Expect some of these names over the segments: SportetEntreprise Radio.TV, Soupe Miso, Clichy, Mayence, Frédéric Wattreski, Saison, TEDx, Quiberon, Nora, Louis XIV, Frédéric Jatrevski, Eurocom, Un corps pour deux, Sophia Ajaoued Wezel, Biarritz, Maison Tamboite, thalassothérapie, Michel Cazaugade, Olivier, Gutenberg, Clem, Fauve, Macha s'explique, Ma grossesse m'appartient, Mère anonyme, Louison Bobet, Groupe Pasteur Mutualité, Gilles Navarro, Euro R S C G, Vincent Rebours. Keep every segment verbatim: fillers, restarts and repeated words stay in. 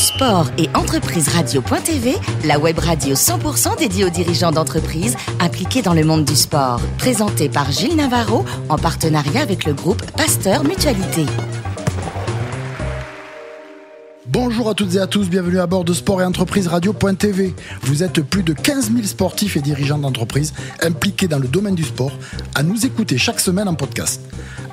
sport et entreprise radio point t v, la web radio cent pour cent dédiée aux dirigeants d'entreprises impliqués dans le monde du sport. Présentée par Gilles Navarro en partenariat avec le groupe Pasteur Mutualité. Bonjour à toutes et à tous, bienvenue à bord de Sport et Entreprise radio point t v. Vous êtes plus de quinze mille sportifs et dirigeants d'entreprises impliqués dans le domaine du sport à nous écouter chaque semaine en podcast.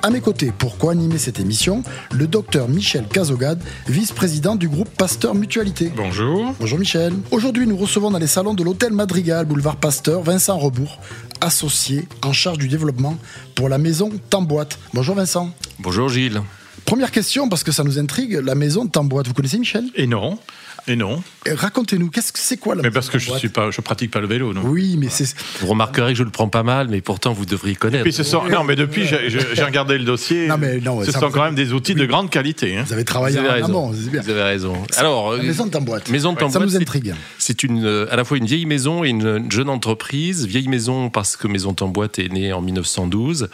À mes côtés, pour co-animer cette émission, le docteur Michel Cazaugade, vice-président du groupe Pasteur Mutualité. Bonjour. Bonjour Michel. Aujourd'hui, nous recevons dans les salons de l'hôtel Madrigal, boulevard Pasteur, Vincent Rebours, associé en charge du développement pour la Maison Tamboite. Bonjour Vincent. Bonjour Gilles. Première question, parce que ça nous intrigue, la Maison Tamboite, vous connaissez Michel ? Et non, et non. Et racontez-nous, qu'est-ce que c'est quoi la mais Maison Parce que Tamboite. je ne je pratique pas le vélo, non ? Oui, mais voilà. c'est... Vous remarquerez que je le prends pas mal, mais pourtant vous devriez connaître. Et puis ce sont... Non, mais depuis, j'ai, j'ai regardé le dossier, non, mais non, ce sont quand fait... même des outils oui. de grande qualité. Hein. Vous avez travaillé en amont, c'est bien. Vous avez raison. Alors, la Maison Tamboite, Maison Tamboite ça nous intrigue. C'est, c'est une, à la fois une vieille maison et une jeune entreprise. Vieille maison parce que Maison Tamboite est née en mille neuf cent douze,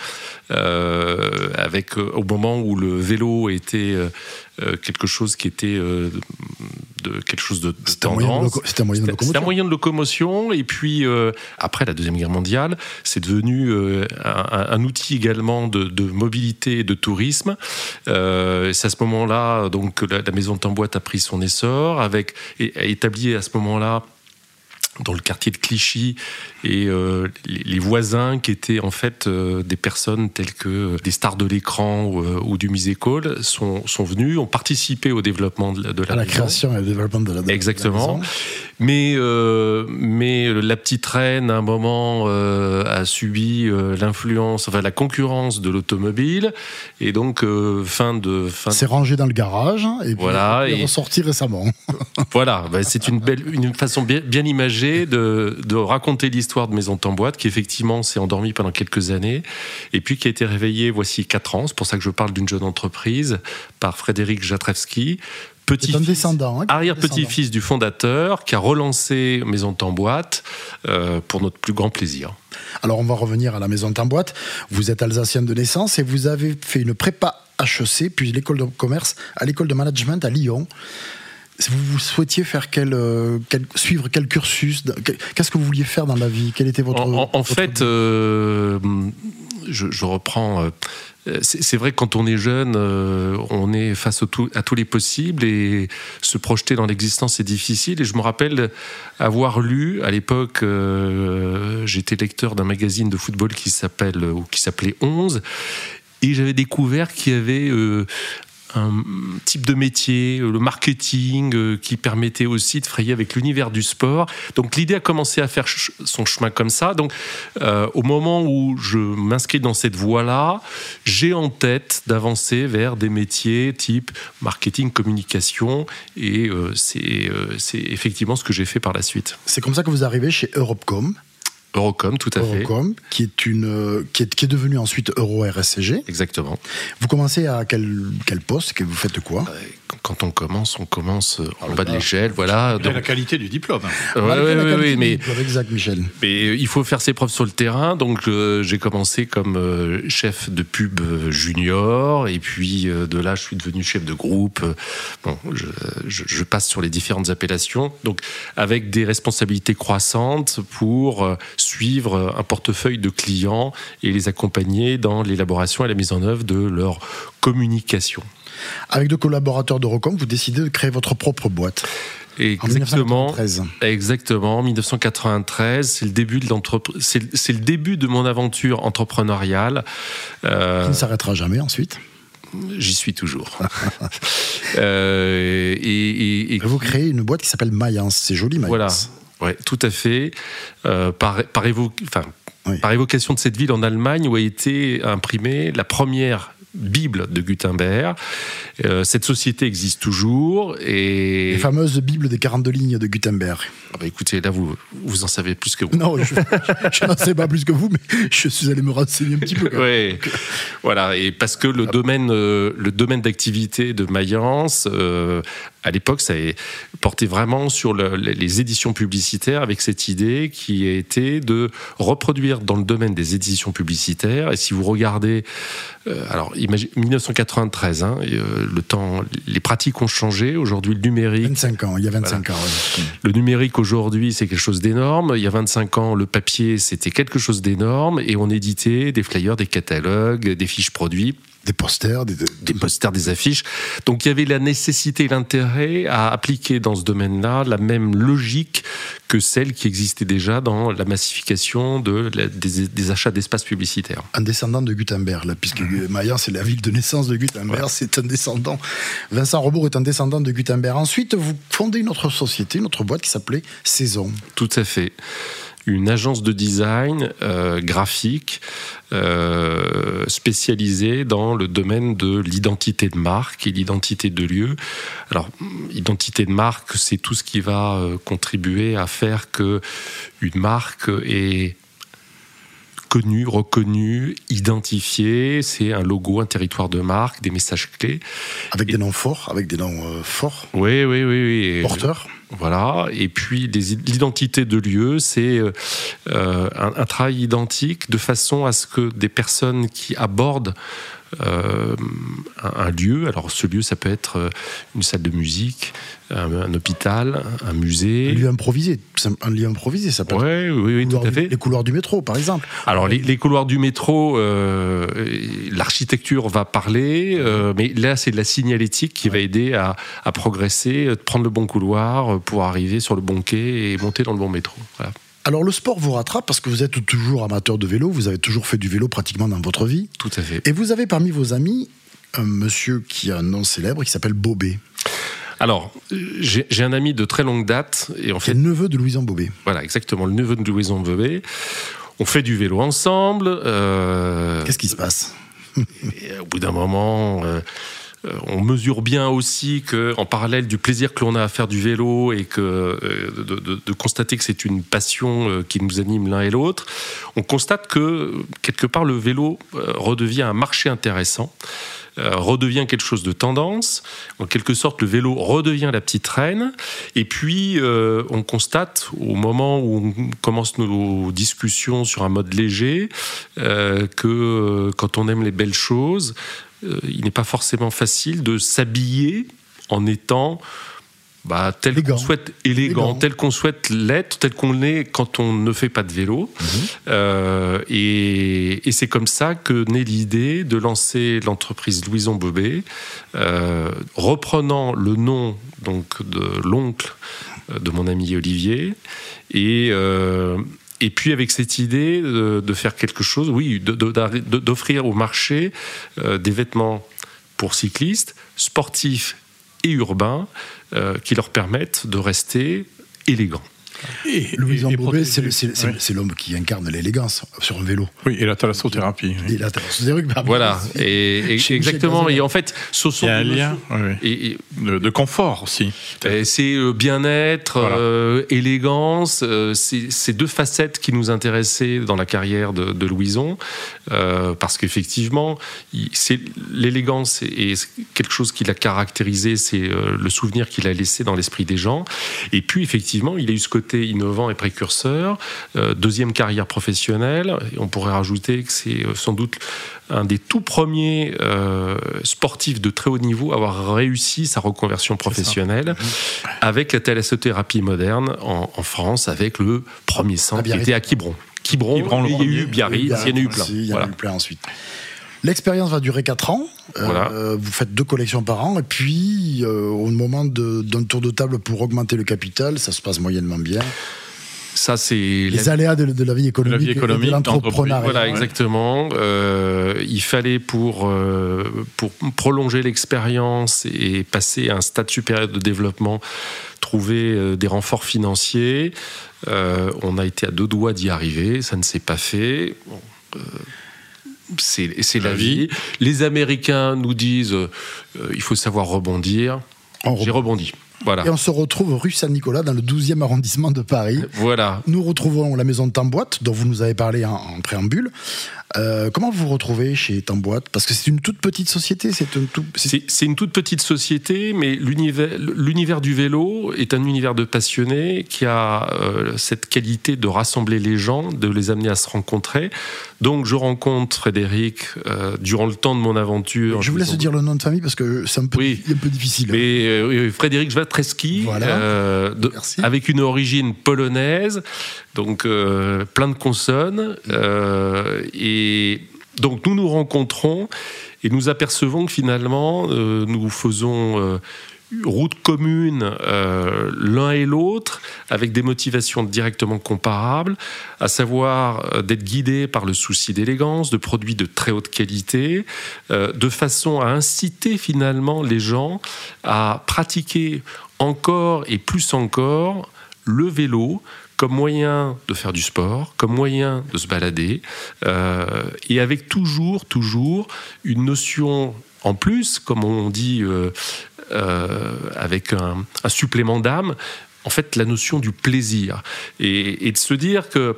euh, avec, au moment où le vélo était euh, quelque chose qui était euh, de quelque chose de, de c'était tendance. C'était un moyen de locomotion. C'était un moyen de locomotion. Et puis euh, après la Deuxième Guerre mondiale, c'est devenu euh, un, un outil également de, de mobilité et de tourisme. Euh, c'est à ce moment-là donc la, la Maison Tamboite a pris son essor avec et a établi à ce moment-là. Dans le quartier de Clichy, et euh, les voisins qui étaient en fait euh, des personnes telles que des stars de l'écran ou, euh, ou du musée Cole sont, sont venus, ont participé au développement de la, de la, à la création et au développement de la maison. Exactement. Mais, euh, mais la petite reine, à un moment, euh, a subi euh, l'influence, enfin la concurrence de l'automobile, et donc euh, fin de... Fin c'est de... rangé dans le garage, et puis voilà, il est et... ressorti récemment. Voilà, bah, c'est une, belle, une façon bien, bien imagée De, de raconter l'histoire de Maison Tamboite qui effectivement s'est endormie pendant quelques années et puis qui a été réveillée voici quatre ans, c'est pour ça que je parle d'une jeune entreprise, par Frédéric Jatrevski, petit descendant, hein, arrière-petit-fils du fondateur qui a relancé Maison Tamboite euh, pour notre plus grand plaisir. Alors on va revenir à la Maison Tamboite. Vous êtes alsacien de naissance et vous avez fait une prépa H E C puis l'école de commerce à l'école de management à Lyon. Vous souhaitiez faire quel, quel, suivre quel cursus ? Qu'est-ce que vous vouliez faire dans la vie ? Quel était votre... En, en votre fait, euh, je, je reprends... Euh, c'est, c'est vrai que quand on est jeune, euh, on est face au tout, à tous les possibles et se projeter dans l'existence est difficile. Et je me rappelle avoir lu, à l'époque, euh, j'étais lecteur d'un magazine de football qui, s'appelle, ou qui s'appelait onze, et j'avais découvert qu'il y avait... Euh, un type de métier, le marketing euh, qui permettait aussi de frayer avec l'univers du sport. Donc l'idée a commencé à faire ch- son chemin comme ça. Donc euh, au moment où je m'inscris dans cette voie-là, j'ai en tête d'avancer vers des métiers type marketing, communication et euh, c'est, euh, c'est effectivement ce que j'ai fait par la suite. C'est comme ça que vous arrivez chez Eurocom. Eurocom, tout à Eurocom, fait. Eurocom, qui est une, qui est, qui est devenue ensuite Euro R S C G. Exactement. Vous commencez à quel, quel poste ? Vous faites quoi ? Quand on commence, on commence en bas de l'échelle, voilà. Donc... la qualité du diplôme. Oui, oui, oui, mais exact, Michel. Mais il faut faire ses preuves sur le terrain. Donc euh, j'ai commencé comme euh, chef de pub junior, et puis euh, de là, je suis devenu chef de groupe. Bon, je, je, je passe sur les différentes appellations. Donc avec des responsabilités croissantes pour euh, suivre un portefeuille de clients et les accompagner dans l'élaboration et la mise en œuvre de leur communication. Avec deux collaborateurs d'Eurocom, vous décidez de créer votre propre boîte. Exactement, exactement. mille neuf cent quatre-vingt-treize, c'est le début de l'entreprise, c'est, c'est le début de mon aventure entrepreneuriale. Euh... Qui ne s'arrêtera jamais ensuite. J'y suis toujours. euh, et, et, et... Vous créez une boîte qui s'appelle Mayence. C'est joli, Mayence. Voilà. Ouais, tout à fait. Euh, par, par, évo... enfin, oui. par évocation de cette ville en Allemagne où a été imprimée la première Bible de Gutenberg. Euh, cette société existe toujours. Et... les fameuses Bibles des quarante-deux lignes de Gutenberg. Ah bah écoutez, là, vous, vous en savez plus que vous. Non, je, je n'en sais pas plus que vous, mais je suis allé me renseigner un petit peu. Oui, voilà. Et parce que le, ah. domaine, euh, le domaine d'activité de Mayence, euh, à l'époque, ça portait vraiment sur le, les éditions publicitaires avec cette idée qui était de reproduire dans le domaine des éditions publicitaires. Et si vous regardez, euh, alors, imagine, dix-neuf cent quatre-vingt-treize, hein, et, euh, le temps, les pratiques ont changé. Aujourd'hui, le numérique... vingt-cinq ans, il y a vingt-cinq voilà. ans. Ouais. Le numérique, aujourd'hui, c'est quelque chose d'énorme. Il y a vingt-cinq ans, le papier, c'était quelque chose d'énorme. Et on éditait des flyers, des catalogues, des fiches produits. Des posters, des, des, des posters, des affiches. Donc il y avait la nécessité et l'intérêt à appliquer dans ce domaine-là la même logique que celle qui existait déjà dans la massification de la, des, des achats d'espaces publicitaires. Un descendant de Gutenberg, là, puisque mmh. Mayence, c'est la ville de naissance de Gutenberg, ouais. c'est un descendant. Vincent Rebours est un descendant de Gutenberg. Ensuite, vous fondez une autre société, une autre boîte qui s'appelait Saison. Tout à fait. Une agence de design euh, graphique euh, spécialisée dans le domaine de l'identité de marque et l'identité de lieu. Alors, identité de marque, c'est tout ce qui va euh, contribuer à faire que une marque est connu, reconnu, identifié, c'est un logo, un territoire de marque, des messages clés. Avec et... des noms forts, avec des noms euh, forts. Oui, oui, oui. oui. Porteurs. Voilà, et puis des, l'identité de lieu, c'est euh, un, un travail identique de façon à ce que des personnes qui abordent Euh, un, un lieu, alors ce lieu ça peut être une salle de musique, un, un hôpital, un musée. Un lieu improvisé, un lieu improvisé ça peut ouais, être. Oui, oui, tout à fait. Du, les couloirs du métro par exemple. Alors les, les couloirs du métro, euh, l'architecture va parler, euh, mais là c'est de la signalétique qui ouais. va aider à, à progresser, prendre le bon couloir pour arriver sur le bon quai et monter dans le bon métro. Voilà. Alors le sport vous rattrape parce que vous êtes toujours amateur de vélo, vous avez toujours fait du vélo pratiquement dans votre vie. Tout à fait. Et vous avez parmi vos amis un monsieur qui a un nom célèbre qui s'appelle Bobet. Alors, j'ai, j'ai un ami de très longue date. Et en fait, c'est le neveu de Louison Bobet. Voilà, exactement, le neveu de Louison Bobet. On fait du vélo ensemble. Euh... Qu'est-ce qui se passe ? Au bout d'un moment... Euh... On mesure bien aussi qu'en parallèle du plaisir que l'on a à faire du vélo et que, de, de, de constater que c'est une passion qui nous anime l'un et l'autre, on constate que, quelque part, le vélo redevient un marché intéressant, redevient quelque chose de tendance. En quelque sorte, le vélo redevient la petite reine. Et puis, euh, on constate, au moment où on commence nos discussions sur un mode léger, euh, que quand on aime les belles choses... il n'est pas forcément facile de s'habiller en étant bah, tel élégant. qu'on souhaite élégant, élégant, tel qu'on souhaite l'être, tel qu'on est quand on ne fait pas de vélo. Mmh. Euh, et, et c'est comme ça que naît l'idée de lancer l'entreprise Louison Bobet, euh, reprenant le nom donc, de l'oncle de mon ami Olivier. Et... Euh, Et puis avec cette idée de, de faire quelque chose, oui, de, de, de, d'offrir au marché euh, des vêtements pour cyclistes, sportifs et urbains, euh, qui leur permettent de rester élégants. Et Louison Bobet, c'est, c'est, c'est, ouais. c'est l'homme qui incarne l'élégance sur un vélo. Oui, et la thalassothérapie. Oui. Et la thalassothérapie. Voilà, et, et exactement. Et en fait, ce sont il y a un lien oui, oui. Et, et, de, de confort aussi. Et c'est bien-être, voilà. euh, élégance. Euh, c'est, c'est deux facettes qui nous intéressaient dans la carrière de, de Louison, euh, parce qu'effectivement, il, c'est, l'élégance est quelque chose qui l'a caractérisé. C'est euh, le souvenir qu'il a laissé dans l'esprit des gens. Et puis, effectivement, il a eu ce côté innovant et précurseur, euh, deuxième carrière professionnelle, et on pourrait rajouter que c'est sans doute un des tout premiers euh, sportifs de très haut niveau à avoir réussi sa reconversion professionnelle avec la thalassothérapie moderne en, en France, avec le premier centre qui était à Quiberon. Quiberon, Quiberon il y a eu Biarritz, il y en a eu plein. Il y en a eu plein ensuite. L'expérience va durer quatre ans, voilà. euh, vous faites deux collections par an, et puis euh, au moment de, d'un tour de table pour augmenter le capital, ça se passe moyennement bien. Ça, c'est les aléas de, de la vie économique, la vie économique et de l'entrepreneuriat. Voilà, exactement. Euh, il fallait pour, euh, pour prolonger l'expérience et passer à un stade supérieur de développement, trouver des renforts financiers. Euh, on a été à deux doigts d'y arriver, ça ne s'est pas fait. Bon, euh, C'est, c'est la, la vie. vie. Les Américains nous disent euh, il faut savoir rebondir. On J'ai rebondi. Voilà. Et on se retrouve rue Saint-Nicolas dans le douzième arrondissement de Paris. Voilà. Nous retrouvons la maison Tamboite, dont vous nous avez parlé en, en préambule. Euh, comment vous vous retrouvez chez Tamboite ? Parce que c'est une toute petite société. C'est, un tout... c'est... C'est, c'est une toute petite société, mais l'univers, l'univers du vélo est un univers de passionnés qui a euh, cette qualité de rassembler les gens, de les amener à se rencontrer. Donc je rencontre Frédéric euh, durant le temps de mon aventure. Je vous laisse dire le nom de famille parce que c'est un peu, oui, un peu difficile. Mais, euh, Frédéric Wattreski, voilà. euh, de, avec une origine polonaise, donc euh, plein de consonnes. Euh, et donc nous nous rencontrons et nous apercevons que finalement euh, nous faisons euh, route commune euh, l'un et l'autre avec des motivations directement comparables, à savoir euh, d'être guidés par le souci d'élégance, de produits de très haute qualité, euh, de façon à inciter finalement les gens à pratiquer encore et plus encore le vélo comme moyen de faire du sport, comme moyen de se balader, euh, et avec toujours, toujours une notion en plus, comme on dit... Euh, Euh, avec un, un supplément d'âme, en fait, la notion du plaisir. Et, et de se dire que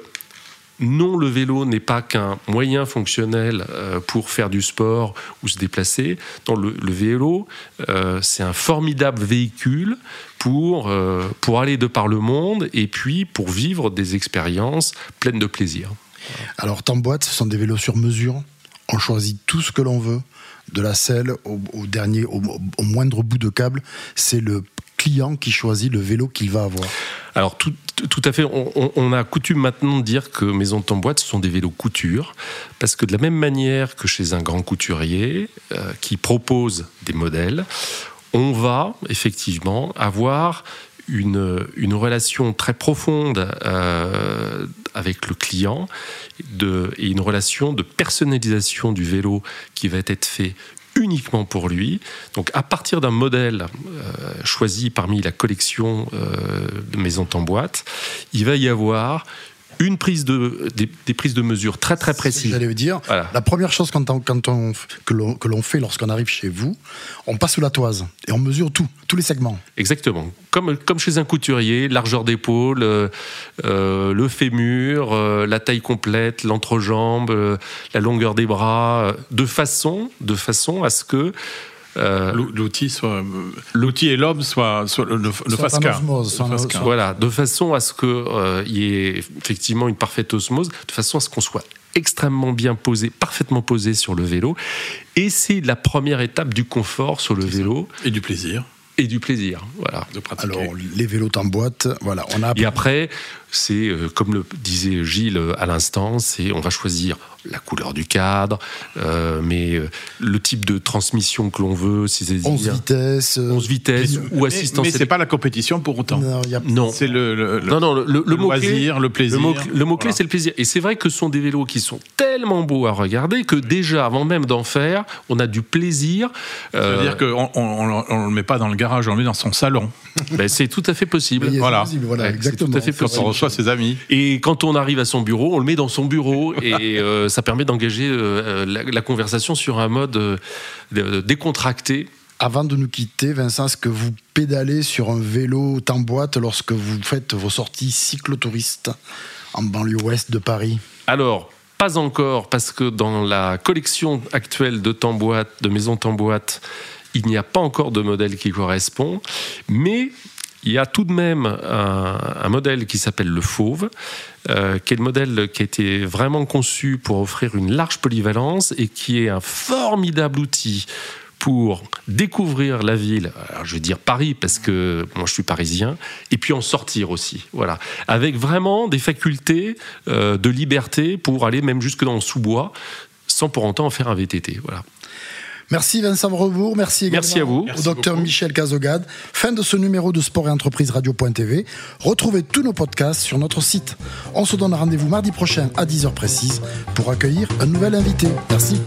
non, le vélo n'est pas qu'un moyen fonctionnel euh, pour faire du sport ou se déplacer. Non, le, le vélo, euh, c'est un formidable véhicule pour, euh, pour aller de par le monde et puis pour vivre des expériences pleines de plaisir. Alors, Tamboite, ce sont des vélos sur mesure. On choisit tout ce que l'on veut. De la selle au, au dernier, au, au moindre bout de câble, c'est le client qui choisit le vélo qu'il va avoir. Alors tout, tout à fait, on, on a coutume maintenant de dire que Maison Tamboite, ce sont des vélos couture, parce que de la même manière que chez un grand couturier euh, qui propose des modèles, on va effectivement avoir une, une relation très profonde euh, avec le client de, et une relation de personnalisation du vélo qui va être fait uniquement pour lui. Donc à partir d'un modèle euh, choisi parmi la collection euh, de Maison Tamboite, il va y avoir une prise de, des, des prises de mesure très très précises. J'allais vous dire, voilà. La première chose quand on, quand on, que, l'on, que l'on fait lorsqu'on arrive chez vous, on passe sous la toise et on mesure tout, tous les segments. Exactement. Comme, comme chez un couturier, largeur d'épaule, euh, le fémur, euh, la taille complète, l'entrejambe, euh, la longueur des bras, de façon, de façon à ce que Euh, l'outil, soit, l'outil et l'homme soient le, le fassent cas. Voilà, de façon à ce qu'il euh, y ait effectivement une parfaite osmose, de façon à ce qu'on soit extrêmement bien posé, parfaitement posé sur le vélo. Et c'est la première étape du confort sur le c'est vélo. Ça. Et du plaisir. Et du plaisir, voilà. De pratiquer. Alors, les vélos Tamboite, voilà. On a... Et après, c'est, euh, comme le disait Gilles à l'instant, c'est, on va choisir la couleur du cadre, euh, mais euh, le type de transmission que l'on veut, si c'est... onze vitesses. onze vitesses mais, ou assistance... Mais, mais c'est élect... pas la compétition pour autant. Non, y a... non. C'est le, le, le, non, non, le, le, le loisir, clé, le plaisir. Le, mot, le mot-clé, voilà. C'est le plaisir. Et c'est vrai que ce sont des vélos qui sont tellement beaux à regarder que déjà, avant même d'en faire, on a du plaisir. Euh... C'est-à-dire qu'on ne le met pas dans le garage, on le met dans son salon. Ben, c'est tout à fait possible. Voilà. Possible, voilà, ouais, exactement. Tout à fait possible. Quand on reçoit ses amis. Et quand on arrive à son bureau, on le met dans son bureau et... Euh, ça permet d'engager euh, la, la conversation sur un mode euh, euh, décontracté. Avant de nous quitter, Vincent, est-ce que vous pédalez sur un vélo Tamboite lorsque vous faites vos sorties cyclotouristes en banlieue ouest de Paris ? Alors, pas encore, parce que dans la collection actuelle de Tamboite, de Maison Tamboite, il n'y a pas encore de modèle qui correspond, mais... Il y a tout de même un, un modèle qui s'appelle le Fauve, euh, qui est le modèle qui a été vraiment conçu pour offrir une large polyvalence et qui est un formidable outil pour découvrir la ville. Alors, je vais dire Paris parce que moi je suis parisien, et puis en sortir aussi. Voilà, avec vraiment des facultés euh, de liberté pour aller même jusque dans le sous-bois, sans pour autant en faire un V T T. Voilà. Merci Vincent Rebours, merci également merci à vous. Au docteur Michel Cazaugade. Fin de ce numéro de Sport et Entreprise Radio point T V. Retrouvez tous nos podcasts sur notre site. On se donne rendez-vous mardi prochain à dix heures précises pour accueillir un nouvel invité. Merci.